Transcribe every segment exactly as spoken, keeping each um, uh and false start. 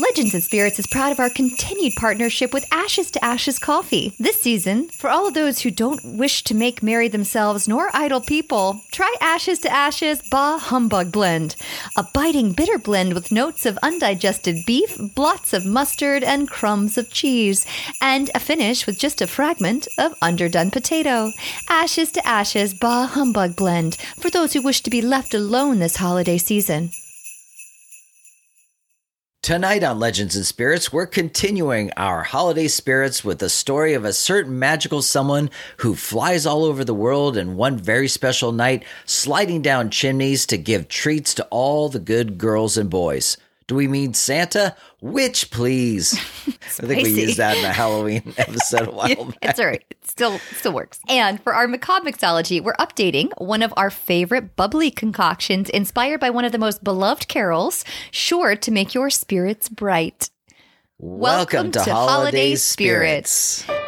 Legends and Spirits is proud of our continued partnership with Ashes to Ashes Coffee. This season, for all of those who don't wish to make merry themselves nor idle people, try Ashes to Ashes Bah Humbug Blend, a biting bitter blend with notes of undigested beef, blots of mustard, and crumbs of cheese, and a finish with just a fragment of underdone potato. Ashes to Ashes Bah Humbug Blend, for those who wish to be left alone this holiday season. Tonight on Legends and Spirits, we're continuing our holiday spirits with the story of a certain magical someone who flies all over the world in one very special night, sliding down chimneys to give treats to all the good girls and boys. Do we mean Santa? Witch, please. I think we used that in the Halloween episode a while back. It's all right. It still, still works. And for our Macabre Mixology, we're updating one of our favorite bubbly concoctions inspired by one of the most beloved carols, sure to make your spirits bright. Welcome, Welcome to, to Holiday, Holiday Spirits. Spirits.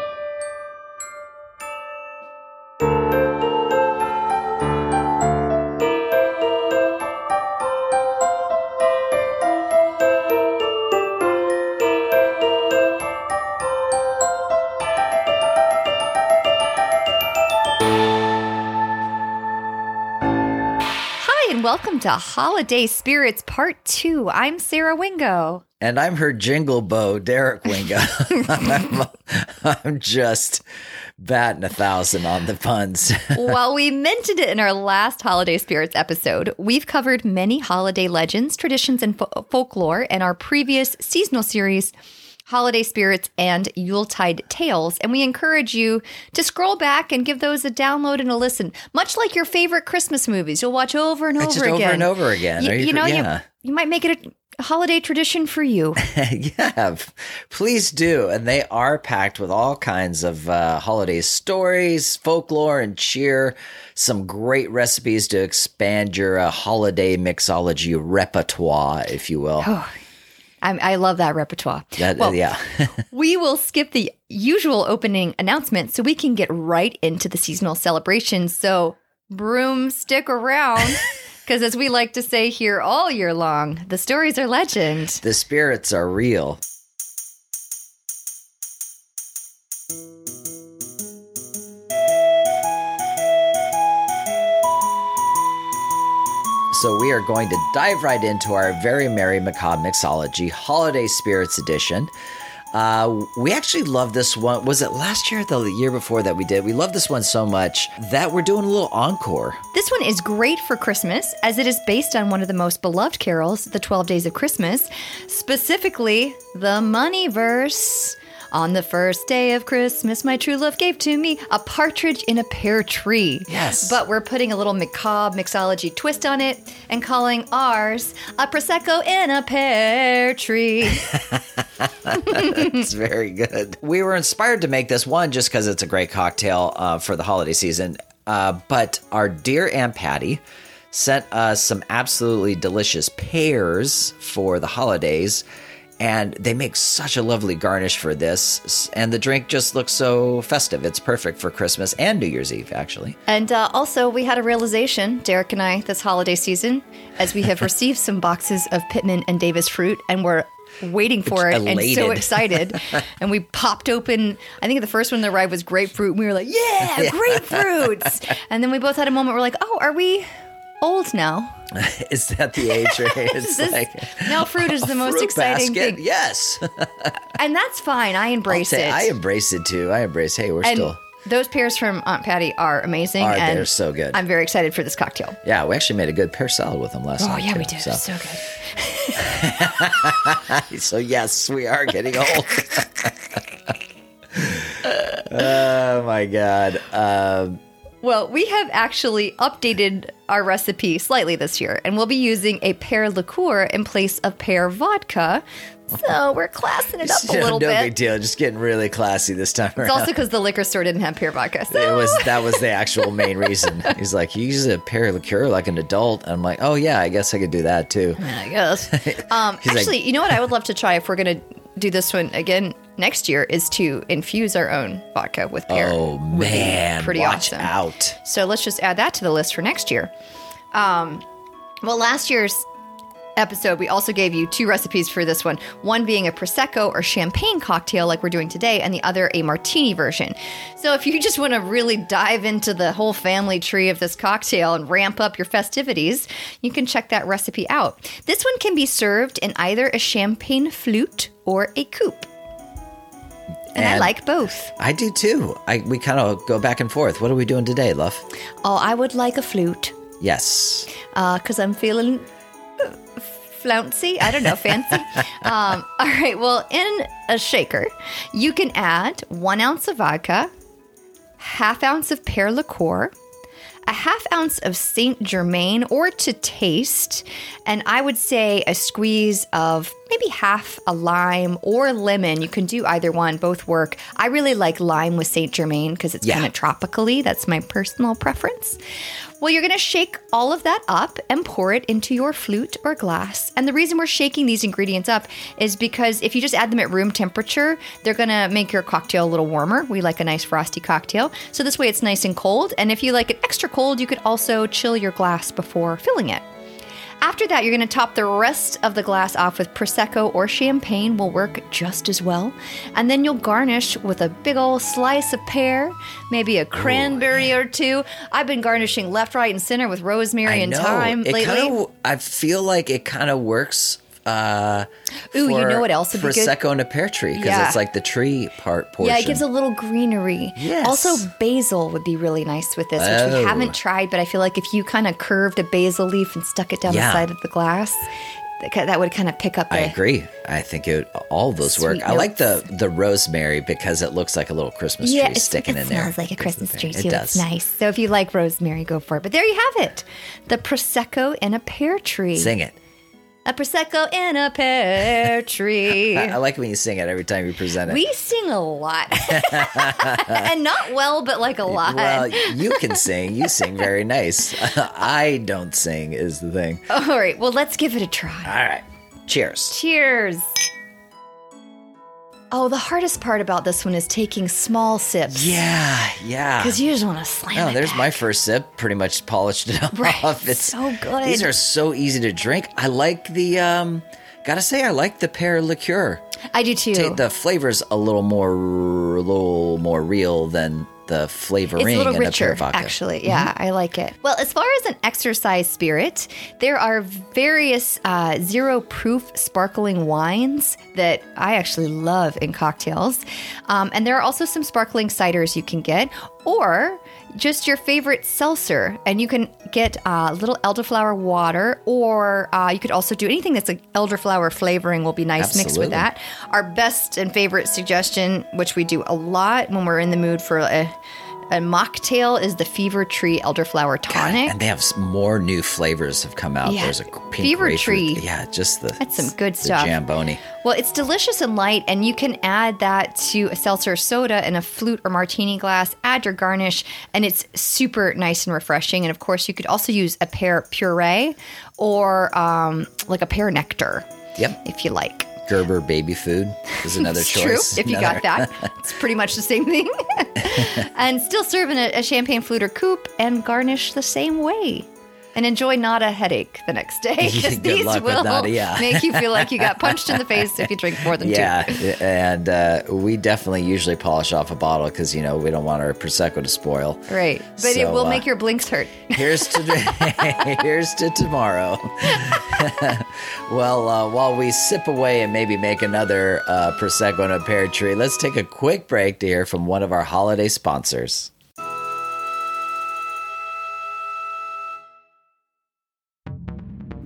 Welcome to Holiday Spirits Part two. I'm Sarah Wingo. And I'm her jingle beau, Derek Wingo. I'm, I'm just batting a thousand on the puns. While we mentioned it in our last Holiday Spirits episode, we've covered many holiday legends, traditions, and fo- folklore in our previous seasonal series, Holiday Spirits and Yuletide Tales, and we encourage you to scroll back and give those a download and a listen. Much like your favorite Christmas movies, you'll watch over and over Just again. Over and over again. You, you, you know, yeah. you, you might make it a holiday tradition for you. Yeah, please do. And they are packed with all kinds of uh, holiday stories, folklore, and cheer. Some great recipes to expand your uh, holiday mixology repertoire, if you will. Oh, I love that repertoire. That, well, yeah. We will skip the usual opening announcement so we can get right into the seasonal celebrations. So, broom, stick around, because as we like to say here all year long, the stories are legend. The spirits are real. So we are going to dive right into our very merry Macabre Mixology Holiday Spirits Edition. Uh, we actually love this one. Was it last year or the year before that we did? We love this one so much that we're doing a little encore. This one is great for Christmas, as it is based on one of the most beloved carols, the twelve Days of Christmas, specifically the Money Verse. On the first day of Christmas, my true love gave to me a partridge in a pear tree. Yes. But we're putting a little Macabre Mixology twist on it and calling ours a Prosecco in a pear tree. That's very good. We were inspired to make this one just because it's a great cocktail uh, for the holiday season. Uh, but our dear Aunt Patty sent us some absolutely delicious pears for the holidays. And they make such a lovely garnish for this. And the drink just looks so festive. It's perfect for Christmas and New Year's Eve, actually. And uh, also, we had a realization, Derek and I, this holiday season, as we have received some boxes of Pittman and Davis fruit, and we're waiting for it Elated. And so excited. And we popped open, I think the first one that arrived was grapefruit. And we were like, yeah, yeah. grapefruits. And then we both had a moment where we're like, oh, are we old now? Is that the age range? It's this, like, no, fruit is the most exciting basket? Thing. Yes. And that's fine. I embrace say, it. I embrace it too. I embrace, hey, we're and still. Those pears from Aunt Patty are amazing. Are, and they're so good. I'm very excited for this cocktail. Yeah, we actually made a good pear salad with them last oh, night. Oh, yeah, too, we did. So. It was so good. So, yes, we are getting old. Oh, my God. Um, Well, we have actually updated our recipe slightly this year, and we'll be using a pear liqueur in place of pear vodka. So we're classing it up a little no, no bit. No big deal. Just getting really classy this time around. It's also because the liquor store didn't have pear vodka. So. It was That was the actual main reason. He's like, you use a pear liqueur like an adult. And I'm like, oh, yeah, I guess I could do that, too. I guess. Um, actually, like, you know what I would love to try if we're going to do this one again next year is to infuse our own vodka with pear. Oh, man. Pretty Watch awesome. Out. So let's just add that to the list for next year. Um, well, last year's episode, we also gave you two recipes for this one, one being a Prosecco or champagne cocktail like we're doing today, and the other a martini version. So if you just want to really dive into the whole family tree of this cocktail and ramp up your festivities, you can check that recipe out. This one can be served in either a champagne flute or a coupe. And, and I like both. I do too. I, we kind of go back and forth. What are we doing today, Luff? Oh, I would like a flute. Yes. Because uh, I'm feeling flouncy. I don't know, fancy. um, all right. Well, in a shaker, you can add one ounce of vodka, half ounce of pear liqueur, a half ounce of Saint Germain or to taste, and I would say a squeeze of maybe half a lime or lemon. You can do either one. Both work. I really like lime with Saint Germain because it's yeah. kind of tropical-y. That's my personal preference. Well, you're going to shake all of that up and pour it into your flute or glass. And the reason we're shaking these ingredients up is because if you just add them at room temperature, they're going to make your cocktail a little warmer. We like a nice frosty cocktail. So this way it's nice and cold. And if you like it extra cold, you could also chill your glass before filling it. After that, you're going to top the rest of the glass off with Prosecco or champagne. Will work just as well. And then you'll garnish with a big old slice of pear, maybe a cranberry oh, or two. I've been garnishing left, right, and center with rosemary I and know. thyme it lately. Kinda, I feel like it kind of works Uh, Ooh, for, you know what else would be good? Prosecco and a pear tree, because yeah. it's like the tree part portion. Yeah, it gives a little greenery. Yes. Also, basil would be really nice with this, oh. which we haven't tried, but I feel like if you kind of curved a basil leaf and stuck it down yeah. the side of the glass, that would kind of pick up. I agree. I think it would, all of those work. Notes. I like the, the rosemary because it looks like a little Christmas yeah, tree it's, sticking it in there. It smells like a Christmas tree too. It does. It's nice. So if you like rosemary, go for it. But there you have it. The Prosecco and a pear tree. Sing it. A Prosecco in a pear tree. I like when you sing it every time you present it. We sing a lot. And not well, but like a lot. Well, you can sing. You sing very nice. I don't sing is the thing. All right. Well, let's give it a try. All right. Cheers. Cheers. Oh, the hardest part about this one is taking small sips. Yeah, yeah. Because you just want to slam no, it there's back. My first sip. Pretty much polished it off. Right, it's so good. These are so easy to drink. I like the, um, gotta say, I like the pear liqueur. I do too. T- the flavor's a little more, a little more real than the flavoring it's a little richer, and the pear vodka. Actually, yeah, mm-hmm. I like it. Well, as far as an exercise spirit, there are various uh, zero proof sparkling wines that I actually love in cocktails. Um, and there are also some sparkling ciders you can get, or just your favorite seltzer. And you can get a uh, little elderflower water, or uh, you could also do anything that's an elderflower flavoring will be nice Absolutely. mixed with that. Our best and favorite suggestion, which we do a lot when we're in the mood for a, a mocktail, is the Fever Tree Elderflower Tonic. God, and they have more new flavors have come out. Yeah. There's a pink Fever grapefruit. Tree. Yeah, just the That's some good the stuff. Jamboni. Well, it's delicious and light, and you can add that to a seltzer soda in a flute or martini glass, add your garnish, and it's super nice and refreshing. And, of course, you could also use a pear puree or um, like a pear nectar yep. if you like. Gerber baby food is another it's choice. True, if you another. got that. It's pretty much the same thing. And still serve in a, a champagne flute or coupe and garnish the same way. And enjoy not a headache the next day, because these will Nada, yeah. make you feel like you got punched in the face if you drink more than yeah, two. Yeah, and uh, we definitely usually polish off a bottle because, you know, we don't want our Prosecco to spoil. Right, but so, it will uh, make your blinks hurt. Here's to here's to tomorrow. Well, uh, while we sip away and maybe make another uh, Prosecco and a pear tree, let's take a quick break to hear from one of our holiday sponsors.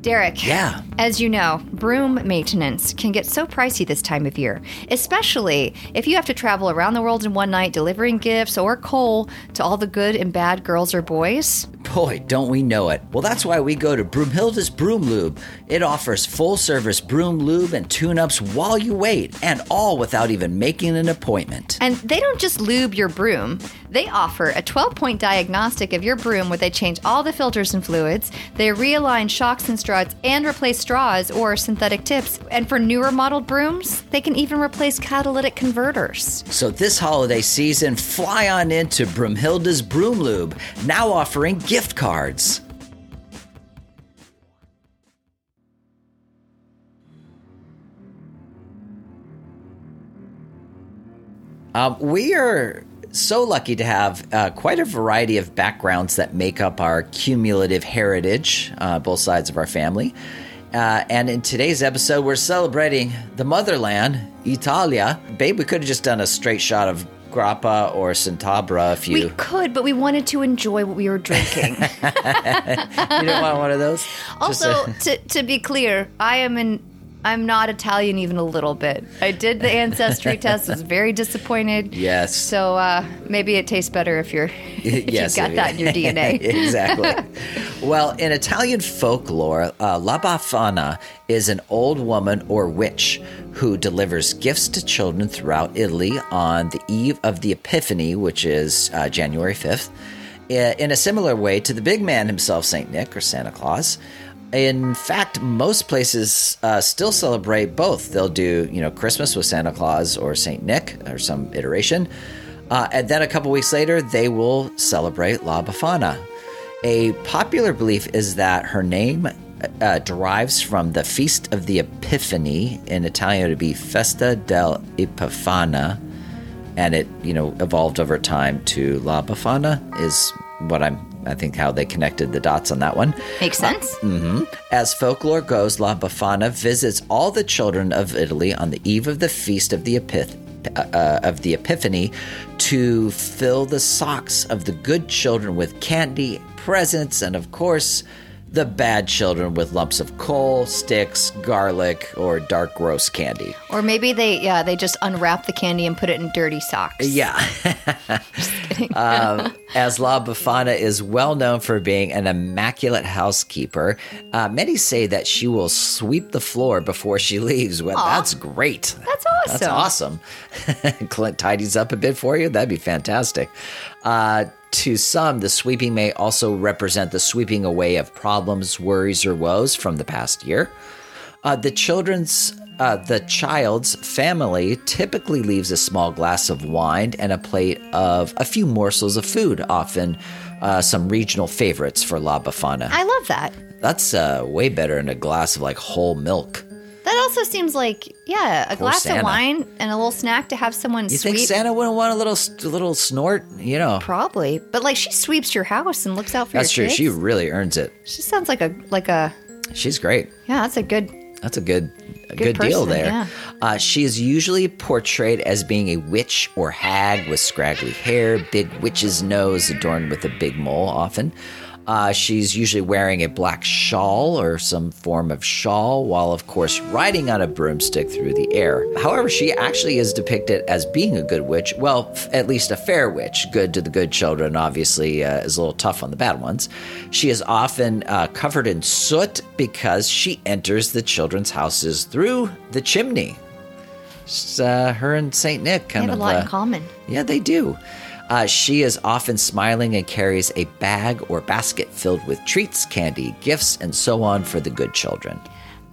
Derek, yeah. as you know, broom maintenance can get so pricey this time of year, especially if you have to travel around the world in one night delivering gifts or coal to all the good and bad girls or boys. Boy, don't we know it. Well, that's why we go to Broomhilda's Broom Lube. It offers full-service broom lube and tune-ups while you wait, and all without even making an appointment. And they don't just lube your broom. They offer a twelve-point diagnostic of your broom where they change all the filters and fluids. They realign shocks and struts and replace straws or synthetic tips. And for newer modeled brooms, they can even replace catalytic converters. So this holiday season, fly on into Broomhilda's Broom Lube, now offering gift cards. Um, we are so lucky to have uh, quite a variety of backgrounds that make up our cumulative heritage, uh, both sides of our family. Uh, and in today's episode, we're celebrating the motherland, Italia. Babe, we could have just done a straight shot of grappa or Santabra if you... We could, but we wanted to enjoy what we were drinking. You don't want one of those? Also, a... to, to be clear, I am an... I'm not Italian even a little bit. I did the ancestry test, was very disappointed. Yes. So uh, maybe it tastes better if you're if yes, you've got that in your D N A. Exactly. Well, in Italian folklore, uh, La Befana is an old woman or witch who delivers gifts to children throughout Italy on the eve of the Epiphany, which is uh, January fifth, in a similar way to the big man himself, Saint Nick or Santa Claus. In fact, most places uh, still celebrate both. They'll do, you know, Christmas with Santa Claus or Saint Nick or some iteration. Uh, and then a couple weeks later, they will celebrate La Befana. A popular belief is that her name uh, derives from the Feast of the Epiphany. In Italian, it would be Festa dell' Epifana. And it, you know, evolved over time to La Befana is what I'm... I think how they connected the dots on that one. Makes sense. Uh, mm-hmm. As folklore goes, La Befana visits all the children of Italy on the eve of the Feast of the, Epith- uh, of the Epiphany to fill the socks of the good children with candy, presents, and of course, the bad children with lumps of coal, sticks, garlic, or dark roast candy. Or maybe they yeah, they just unwrap the candy and put it in dirty socks. Yeah. Just kidding. um, as La Befana is well known for being an immaculate housekeeper, uh, many say that she will sweep the floor before she leaves. Well, Aww. That's great. That's awesome. That's awesome. Clint tidies up a bit for you. That'd be fantastic. Uh To some, the sweeping may also represent the sweeping away of problems, worries, or woes from the past year. Uh, the children's, uh, the child's family typically leaves a small glass of wine and a plate of a few morsels of food, often uh, some regional favorites for La Befana. I love that. That's uh, way better than a glass of like whole milk. That also seems like, yeah, a Poor glass Santa. Of wine and a little snack to have someone you sweep. You think Santa wouldn't want a little a little snort, you know? Probably. But, like, she sweeps your house and looks out for that's your kids. That's true. She really earns it. She sounds like a... like a. She's great. Yeah, that's a good... That's a good a good, good person, deal there. Yeah. Uh, she is usually portrayed as being a witch or hag with scraggly hair, big witch's nose adorned with a big mole often. Uh, she's usually wearing a black shawl or some form of shawl while, of course, riding on a broomstick through the air. However, she actually is depicted as being a good witch. Well, f- at least a fair witch. Good to the good children, obviously, uh, is a little tough on the bad ones. She is often uh, covered in soot because she enters the children's houses through the chimney. Uh, her and Saint Nick kind of have a lot uh, in common. Yeah, they do. Uh, she is often smiling and carries a bag or basket filled with treats, candy, gifts, and so on for the good children.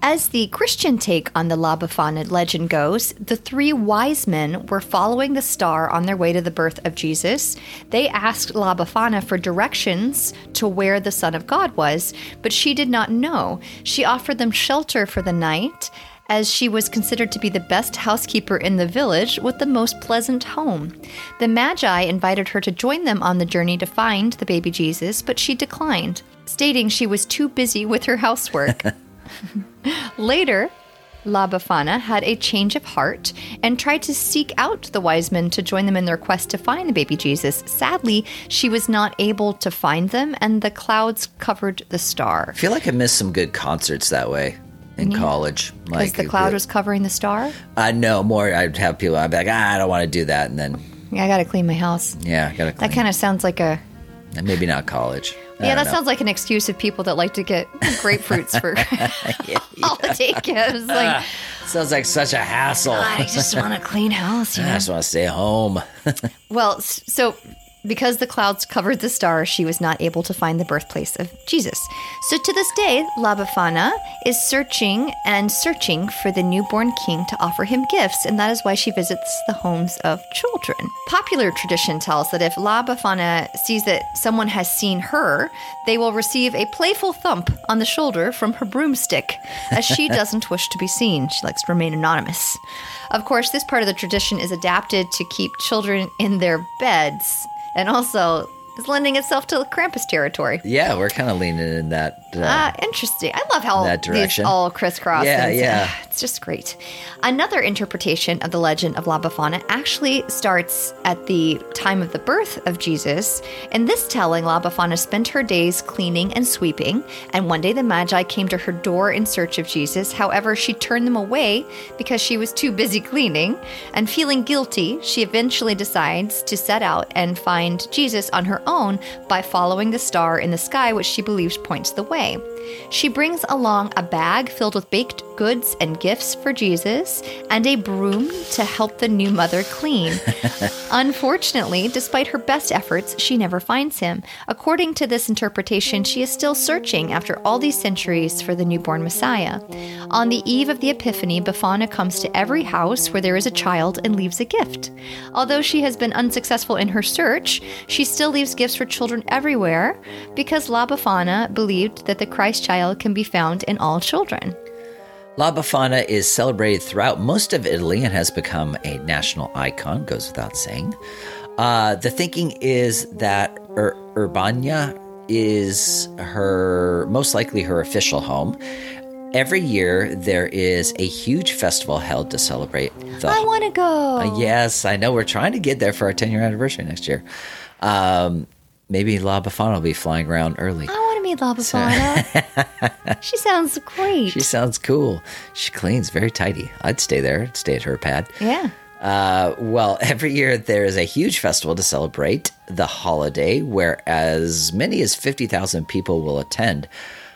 As the Christian take on the La Befana legend goes, the three wise men were following the star on their way to the birth of Jesus. They asked La Befana for directions to where the Son of God was, but she did not know. She offered them shelter for the night, as she was considered to be the best housekeeper in the village with the most pleasant home. The Magi invited her to join them on the journey to find the baby Jesus, but she declined, stating she was too busy with her housework. Later, La Befana had a change of heart and tried to seek out the wise men to join them in their quest to find the baby Jesus. Sadly, she was not able to find them, and the clouds covered the star. I feel like I missed some good concerts that way. In yeah. college. Because like, the cloud was covering the star? Uh, no, more I'd have people, I'd be like, ah, I don't want to do that. And then... Yeah, I got to clean my house. Yeah, I got to clean. That kind of sounds like a... Maybe not college. Yeah, that know. sounds like an excuse of people that like to get grapefruits for yeah, yeah. holiday gifts. Like, sounds like such a hassle. God, I just want to clean house. You know? I just want to stay home. Well, so... Because the clouds covered the star, she was not able to find the birthplace of Jesus. So to this day, La Befana is searching and searching for the newborn king to offer him gifts, and that is why she visits the homes of children. Popular tradition tells that if La Befana sees that someone has seen her, they will receive a playful thump on the shoulder from her broomstick, as she doesn't wish to be seen. She likes to remain anonymous. Of course, this part of the tradition is adapted to keep children in their beds, and also is lending itself to Krampus territory. Yeah, we're kind of leaning in that. Uh, uh, interesting. I love how all these all crisscross. Yeah, and, yeah. Uh, it's just great. Another interpretation of the legend of La Befana actually starts at the time of the birth of Jesus. In this telling, La Befana spent her days cleaning and sweeping, and one day the Magi came to her door in search of Jesus. However, she turned them away because she was too busy cleaning, and feeling guilty, she eventually decides to set out and find Jesus on her own by following the star in the sky, which she believes points the way. She brings along a bag filled with baked goods and gifts for Jesus, and a broom to help the new mother clean. Unfortunately, despite her best efforts, she never finds him. According to this interpretation, she is still searching after all these centuries for the newborn Messiah. On the eve of the Epiphany, Befana comes to every house where there is a child and leaves a gift. Although she has been unsuccessful in her search, she still leaves gifts for children everywhere, because La Befana believed that the Christ child can be found in all children. La Befana is celebrated throughout most of Italy and has become a national icon, goes without saying. Uh, the thinking is that Ur- Urbania is her most likely her official home. Every year, there is a huge festival held to celebrate. The I want to go. Uh, yes, I know. We're trying to get there for our ten-year anniversary next year. Um, maybe La Befana will be flying around early. I La Befana. She sounds great. She sounds cool. She cleans very tidy. I'd stay there. I'd stay at her pad. Yeah. Uh, well, every year there is a huge festival to celebrate the holiday where as many as fifty thousand people will attend.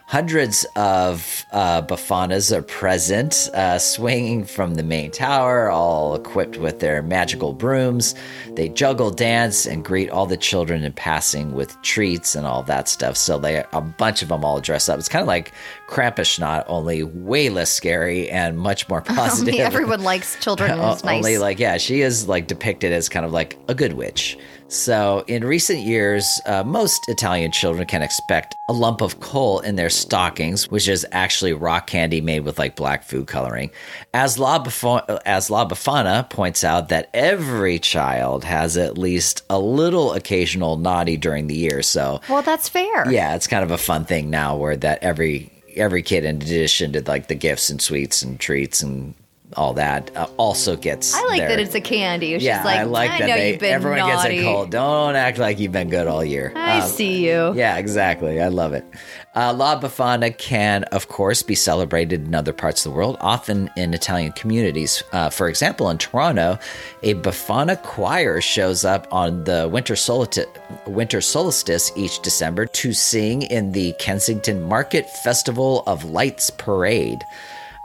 Hundreds of uh, Befanas are present, uh, swinging from the main tower, all equipped with their magical brooms. They juggle, dance, and greet all the children in passing with treats and all that stuff. So they a bunch of them all dress up. It's kind of like Krampusnacht, only way less scary and much more positive. Um, everyone likes children. And it's nice. Only like, yeah, she is like depicted as kind of like a good witch. So in recent years, uh, most Italian children can expect a lump of coal in their stockings, which is actually rock candy made with like black food coloring. As La Befana, as La Befana points out that every child has at least a little occasional naughty during the year. So well, that's fair. Yeah, it's kind of a fun thing now where that every every kid, in addition to like the gifts and sweets and treats and all that uh, also gets I like their, that it's a candy. It's yeah, just like, I like I that know they, you've been everyone naughty. Gets a cold. Don't act like you've been good all year. I um, see you. Yeah, exactly. I love it. Uh, La Befana can, of course, be celebrated in other parts of the world, often in Italian communities. Uh, for example, in Toronto, a Befana choir shows up on the winter, soliti- winter solstice each December to sing in the Kensington Market Festival of Lights parade.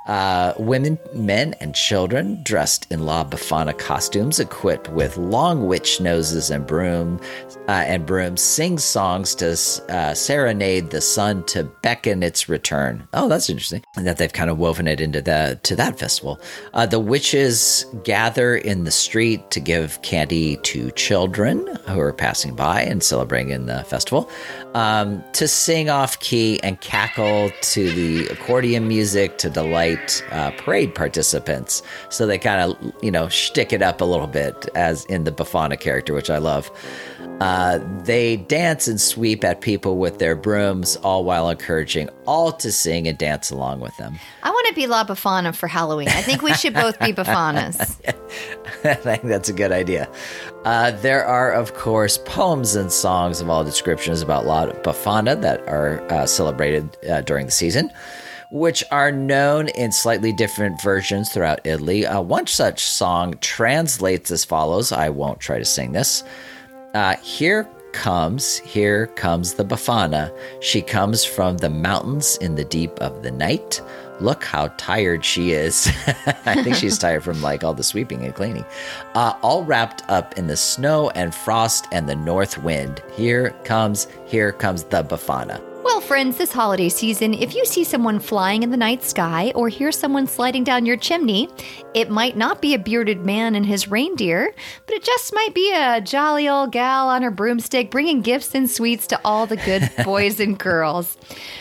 Uh, women, men, and children dressed in La Befana costumes, equipped with long witch noses and broom, uh, and brooms, sing songs to uh, serenade the sun to beckon its return. Oh, that's interesting. And that they've kind of woven it into the to that festival. Uh, the witches gather in the street to give candy to children who are passing by and celebrating in the festival, um, to sing off key and cackle to the accordion music to delight. Uh, parade participants, so they kind of, you know, shtick it up a little bit as in the Befana character, which I love. Uh, they dance and sweep at people with their brooms, all while encouraging all to sing and dance along with them. I want to be La Befana for Halloween. I think we should both be Befanas. I think that's a good idea. Uh, there are, of course, poems and songs of all descriptions about La Befana that are uh, celebrated uh, during the season, which are known in slightly different versions throughout Italy. Uh, one such song translates as follows. I won't try to sing this. Uh, here comes, here comes the Befana. She comes from the mountains in the deep of the night. Look how tired she is. I think she's tired from like all the sweeping and cleaning. Uh, all wrapped up in the snow and frost and the north wind. Here comes, here comes the Befana. Well, friends, this holiday season, if you see someone flying in the night sky or hear someone sliding down your chimney, it might not be a bearded man and his reindeer, but it just might be a jolly old gal on her broomstick bringing gifts and sweets to all the good boys and girls.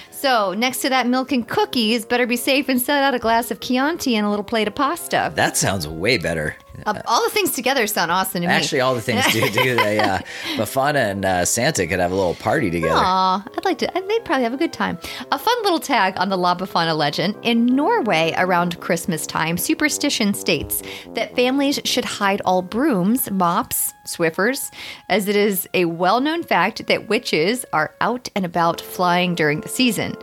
So next to that milk and cookies, better be safe and set out a glass of Chianti and a little plate of pasta. That sounds way better. Uh, all the things together sound awesome to me. Actually, all the things together. Yeah, Befana and uh, Santa could have a little party together. Aw, I'd like to. They'd probably have a good time. A fun little tag on the La Befana legend. In Norway, around Christmas time, superstition states that families should hide all brooms, mops, Swiffers, as it is a well-known fact that witches are out and about flying during the season.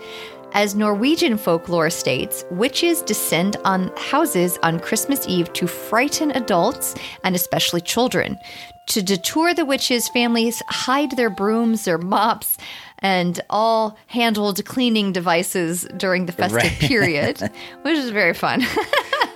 As Norwegian folklore states, witches descend on houses on Christmas Eve to frighten adults and especially children. To deter the witches, families hide their brooms or mops and all handled cleaning devices during the festive right. period, which is very fun.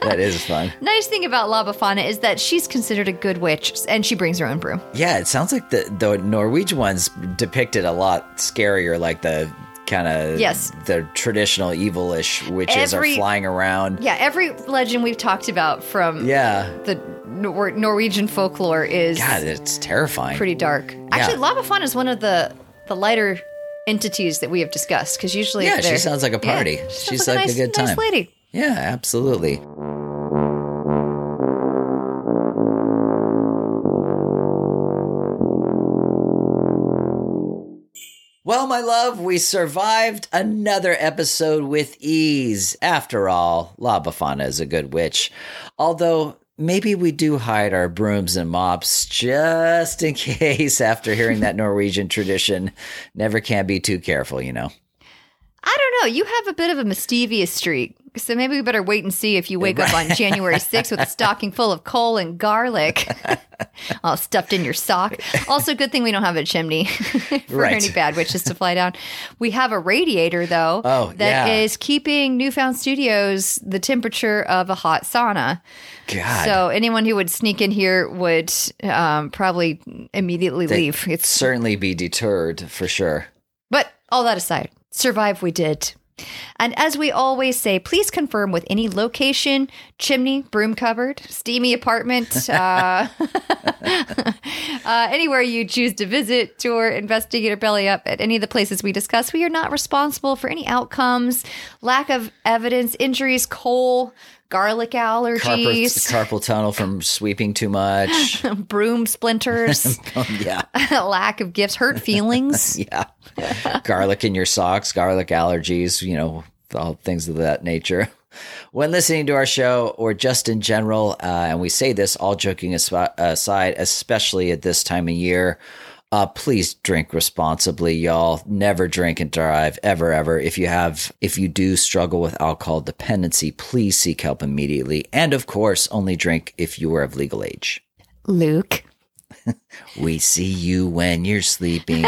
That is fun. Nice thing about La Befana is that she's considered a good witch, and she brings her own broom. Yeah, it sounds like the, the Norwegian ones depicted a lot scarier, like the kind of yes. the traditional evil-ish witches every, are flying around. Yeah, every legend we've talked about from yeah. the Nor- Norwegian folklore is... God, it's terrifying. Pretty dark. Yeah. Actually, La Befana is one of the, the lighter entities that we have discussed, because usually... Yeah, she sounds like a party. Yeah, she She's like, like a, nice, a good time. Nice lady. Yeah, absolutely. Well, my love, we survived another episode with ease. After all, La Befana is a good witch. Although, maybe we do hide our brooms and mops just in case after hearing that Norwegian tradition. Never can be too careful, you know. I don't know. You have a bit of a mischievous streak. So maybe we better wait and see if you wake right. up on January sixth with a stocking full of coal and garlic all stuffed in your sock. Also, good thing we don't have a chimney for right. any bad witches to fly down. We have a radiator, though, oh, that yeah. is keeping Newfound Studios the temperature of a hot sauna. God. So anyone who would sneak in here would um, probably immediately They'd leave. It's certainly be deterred, for sure. But all that aside, survive we did. And as we always say, please confirm with any location, chimney, broom cupboard, steamy apartment, uh, uh, anywhere you choose to visit, tour, investigate, or belly up at any of the places we discuss. We are not responsible for any outcomes, lack of evidence, injuries, coal, garlic allergies, carpal, carpal tunnel from sweeping too much, broom splinters, yeah, lack of gifts, hurt feelings, yeah, garlic in your socks, garlic allergies, you know, all things of that nature. When listening to our show or just in general, uh, and we say this all joking aside, especially at this time of year, Uh, please drink responsibly, y'all. Never drink and drive, ever, ever. If you have, if you do struggle with alcohol dependency, please seek help immediately. And of course, only drink if you are of legal age. Luke. We see you when you're sleeping.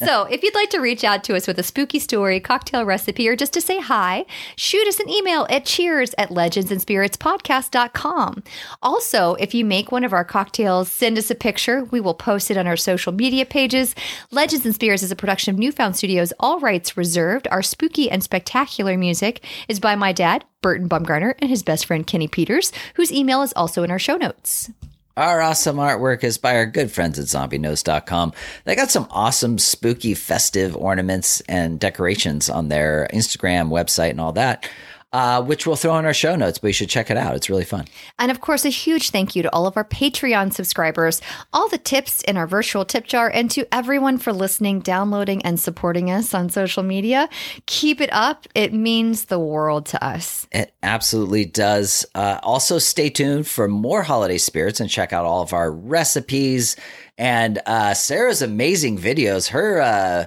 So if you'd like to reach out to us with a spooky story, cocktail recipe, or just to say hi, shoot us an email at cheers at legends and spirits podcast dot com. Also, if you make one of our cocktails, send us a picture. We will post it on our social media pages. Legends and Spirits is a production of Newfound Studios, all rights reserved. Our spooky and spectacular music is by my dad, Burton Bumgarner, and his best friend, Kenny Peters, whose email is also in our show notes. Our awesome artwork is by our good friends at zombienose dot com. They got some awesome, spooky, festive ornaments and decorations on their Instagram website and all that, uh, which we'll throw in our show notes, but you should check it out. It's really fun. And, of course, a huge thank you to all of our Patreon subscribers, all the tips in our virtual tip jar, and to everyone for listening, downloading, and supporting us on social media. Keep it up. It means the world to us. It absolutely does. Uh, also, stay tuned for more Holiday Spirits and check out all of our recipes and uh, Sarah's amazing videos. Her... Uh,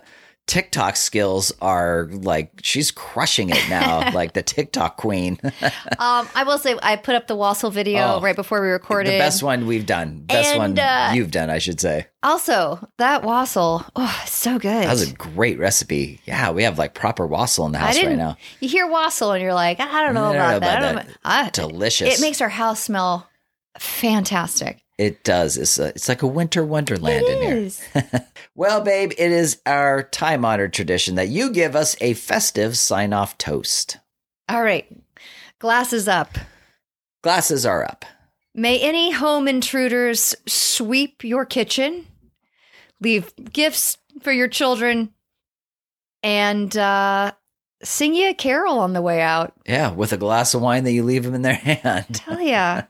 TikTok skills are like, she's crushing it now, like the TikTok queen. um, I will say I put up the Wassel video oh, right before we recorded. The best one we've done. Best and, one uh, you've done, I should say. Also, that Wassel, oh, so good. That was a great recipe. Yeah, we have like proper Wassel in the house right now. You hear Wassel and you're like, I don't know, I don't about, know that. about I don't that. I, Delicious. It makes our house smell fantastic. It does. It's a, it's like a winter wonderland it in is. here. Well, babe, it is our time-honored tradition that you give us a festive sign-off toast. All right. Glasses up. Glasses are up. May any home intruders sweep your kitchen, leave gifts for your children, and uh, sing you a carol on the way out. Yeah, with a glass of wine that you leave them in their hand. Hell yeah.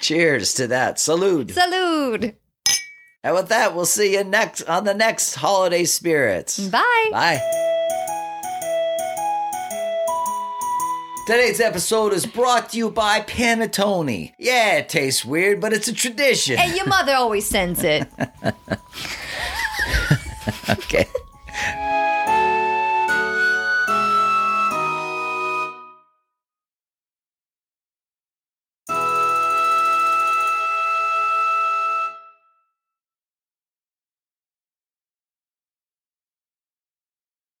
Cheers to that. Salud. Salud. And with that, we'll see you next on the next Holiday Spirits. Bye. Bye. Today's episode is brought to you by Panettone. Yeah, it tastes weird, but it's a tradition. And your mother always sends it. Okay.